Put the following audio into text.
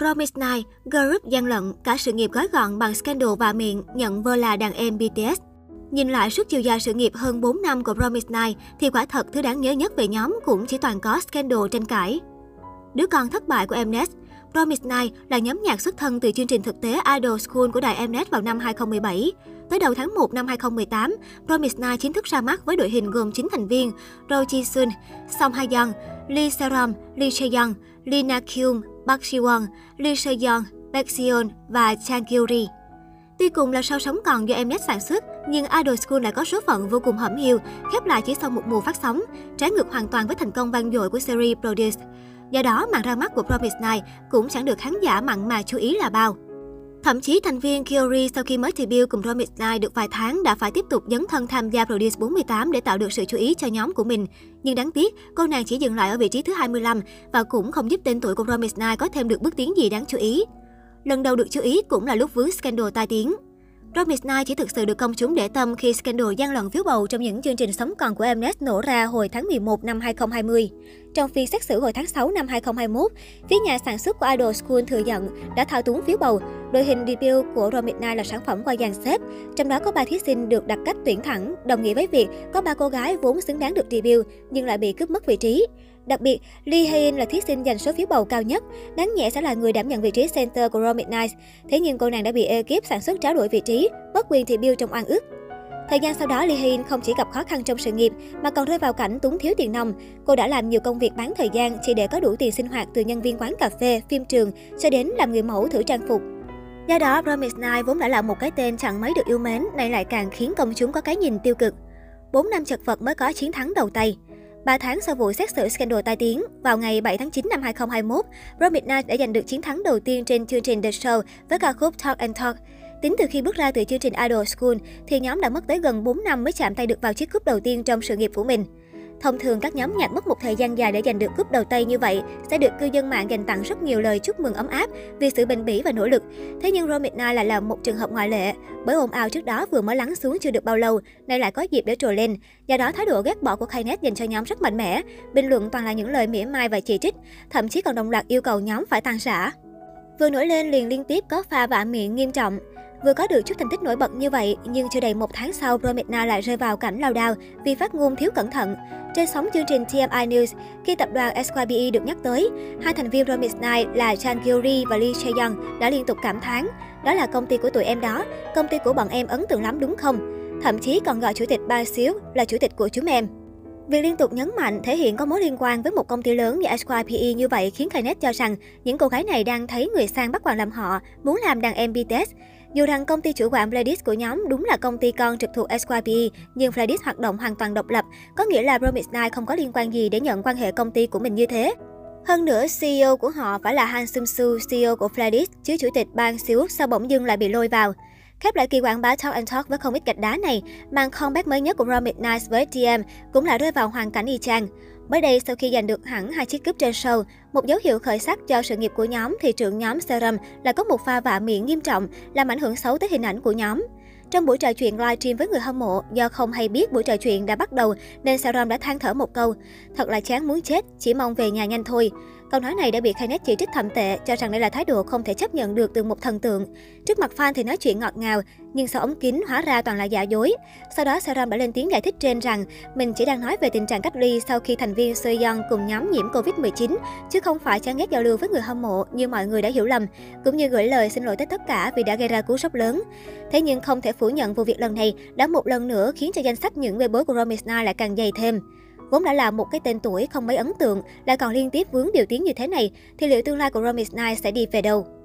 Promise Night, girl group gian lận, cả sự nghiệp gói gọn bằng scandal và miệng, nhận vơ là đàn em BTS. Nhìn lại suốt chiều dài sự nghiệp hơn 4 năm của Promise Night thì quả thật thứ đáng nhớ nhất về nhóm cũng chỉ toàn có scandal tranh cãi. Đứa con thất bại của Mnet. Promise Night là nhóm nhạc xuất thân từ chương trình thực tế Idol School của đài Mnet vào năm 2017. Tới đầu tháng 1 năm 2018, Promise Night chính thức ra mắt với đội hình gồm 9 thành viên: Roh Ji-sun, Song Ha-yeon, Lee Se-ram, Lee Chae-young, Lee Na-kyung, Park Ji-won, Lee Se-yeon, Baek Seon và Chang Kyuri. Tuy cùng là sau sống còn do Mnet sản xuất, nhưng Idol School lại có số phận vô cùng hẩm hiu, khép lại chỉ sau một mùa phát sóng, trái ngược hoàn toàn với thành công vang dội của series Produce. Do đó, màn ra mắt của Promise Night cũng chẳng được khán giả mặn mà chú ý là bao. Thậm chí thành viên Kyori sau khi mới debut cùng Promise Night được vài tháng đã phải tiếp tục dấn thân tham gia Produce 48 để tạo được sự chú ý cho nhóm của mình. Nhưng đáng tiếc, cô nàng chỉ dừng lại ở vị trí thứ 25 và cũng không giúp tên tuổi của Promise Night có thêm được bước tiến gì đáng chú ý. Lần đầu được chú ý cũng là lúc vướng scandal tai tiếng. Promise Night chỉ thực sự được công chúng để tâm khi scandal gian lận phiếu bầu trong những chương trình sống còn của Mnet nổ ra hồi tháng 11 năm 2020. Trong phiên xét xử hồi tháng 6 năm 2021, phía nhà sản xuất của Idol School thừa nhận đã thao túng phiếu bầu. Đội hình debut của Promise Night là sản phẩm qua dàn xếp, trong đó có 3 thí sinh được đặt cách tuyển thẳng, đồng nghĩa với việc có 3 cô gái vốn xứng đáng được debut nhưng lại bị cướp mất vị trí. Đặc biệt, Lee Hae-in là thí sinh giành số phiếu bầu cao nhất, đáng nhẽ sẽ là người đảm nhận vị trí center của Promise Night. Thế nhưng cô nàng đã bị ekip sản xuất tráo đổi vị trí, mất quyền debut trong oan ức. Thời gian sau đó, Lee Hae-in không chỉ gặp khó khăn trong sự nghiệp mà còn rơi vào cảnh túng thiếu tiền nong. Cô đã làm nhiều công việc bán thời gian chỉ để có đủ tiền sinh hoạt, từ nhân viên quán cà phê, phim trường cho đến làm người mẫu thử trang phục. Do đó, Promise Night vốn đã là một cái tên chẳng mấy được yêu mến, nay lại càng khiến công chúng có cái nhìn tiêu cực. 4 năm chật vật mới có chiến thắng đầu tay. 3 tháng sau vụ xét xử scandal tai tiếng, vào ngày 7 tháng 9 năm 2021, Promise Night đã giành được chiến thắng đầu tiên trên chương trình The Show với ca khúc Talk and Talk. Tính từ khi bước ra từ chương trình Idol School thì nhóm đã mất tới gần 4 năm mới chạm tay được vào chiếc cúp đầu tiên trong sự nghiệp của mình. Thông thường, các nhóm nhạc mất một thời gian dài để giành được cúp đầu tay như vậy sẽ được cư dân mạng dành tặng rất nhiều lời chúc mừng ấm áp vì sự bền bỉ và nỗ lực. Thế nhưng Promise Night lại là một trường hợp ngoại lệ, bởi ồn ào trước đó vừa mới lắng xuống chưa được bao lâu, nay lại có dịp để trồi lên. Do đó, thái độ ghét bỏ của Knet dành cho nhóm rất mạnh mẽ, bình luận toàn là những lời mỉa mai và chỉ trích, thậm chí còn đồng loạt yêu cầu nhóm phải tan rã. Vừa nổi lên liền liên tiếp có pha vạ miệng nghiêm trọng. Vừa có được chút thành tích nổi bật như vậy, nhưng chưa đầy 1 tháng sau, Promise Night lại rơi vào cảnh lao đao vì phát ngôn thiếu cẩn thận. Trên sóng chương trình TMI News, khi tập đoàn XYPE được nhắc tới, 2 thành viên Promise Night là Chang Kyuri và Lee Chae-young đã liên tục cảm thán: "Đó là công ty của tụi em đó, công ty của bọn em ấn tượng lắm đúng không?" Thậm chí còn gọi chủ tịch Ba Xíu là chủ tịch của chúng em. Việc liên tục nhấn mạnh thể hiện có mối liên quan với một công ty lớn như XYPE như vậy khiến Knet cho rằng những cô gái này đang thấy người sang bắt quàng làm họ, muốn làm đàn em BTS. Dù rằng công ty chủ quản Pledis của nhóm đúng là công ty con trực thuộc XYPE, nhưng Pledis hoạt động hoàn toàn độc lập, có nghĩa là Promise Night không có liên quan gì để nhận quan hệ công ty của mình như thế. Hơn nữa, CEO của họ phải là Han Sun Tzu, CEO của Pledis, chứ chủ tịch Ban Siêu sao bỗng dưng lại bị lôi vào. Khép lại kỳ quảng bá Talk and Talk với không ít gạch đá này, màn comeback mới nhất của Promise Night với TM cũng lại rơi vào hoàn cảnh y chang. Mới đây, sau khi giành được hẳn 2 chiếc cúp trên show, một dấu hiệu khởi sắc cho sự nghiệp của nhóm thì trưởng nhóm Serum lại có một pha vạ miệng nghiêm trọng làm ảnh hưởng xấu tới hình ảnh của nhóm. Trong buổi trò chuyện live stream với người hâm mộ, do không hay biết buổi trò chuyện đã bắt đầu nên Serum đã than thở một câu: "Thật là chán muốn chết, chỉ mong về nhà nhanh thôi." Câu nói này đã bị Knet chỉ trích thậm tệ, cho rằng đây là thái độ không thể chấp nhận được từ một thần tượng. Trước mặt fan thì nói chuyện ngọt ngào, nhưng sau ống kính hóa ra toàn là giả dối. Sau đó, Serum đã lên tiếng giải thích trên rằng mình chỉ đang nói về tình trạng cách ly sau khi thành viên Seyeon cùng nhóm nhiễm Covid-19, chứ không phải chán ghét giao lưu với người hâm mộ như mọi người đã hiểu lầm, cũng như gửi lời xin lỗi tới tất cả vì đã gây ra cú sốc lớn. Thế nhưng không thể phủ nhận vụ việc lần này đã một lần nữa khiến cho danh sách những bê bối của Promise Night lại càng dày thêm. Vốn đã là một cái tên tuổi không mấy ấn tượng, lại còn liên tiếp vướng điều tiếng như thế này, thì liệu tương lai của Promise Night sẽ đi về đâu?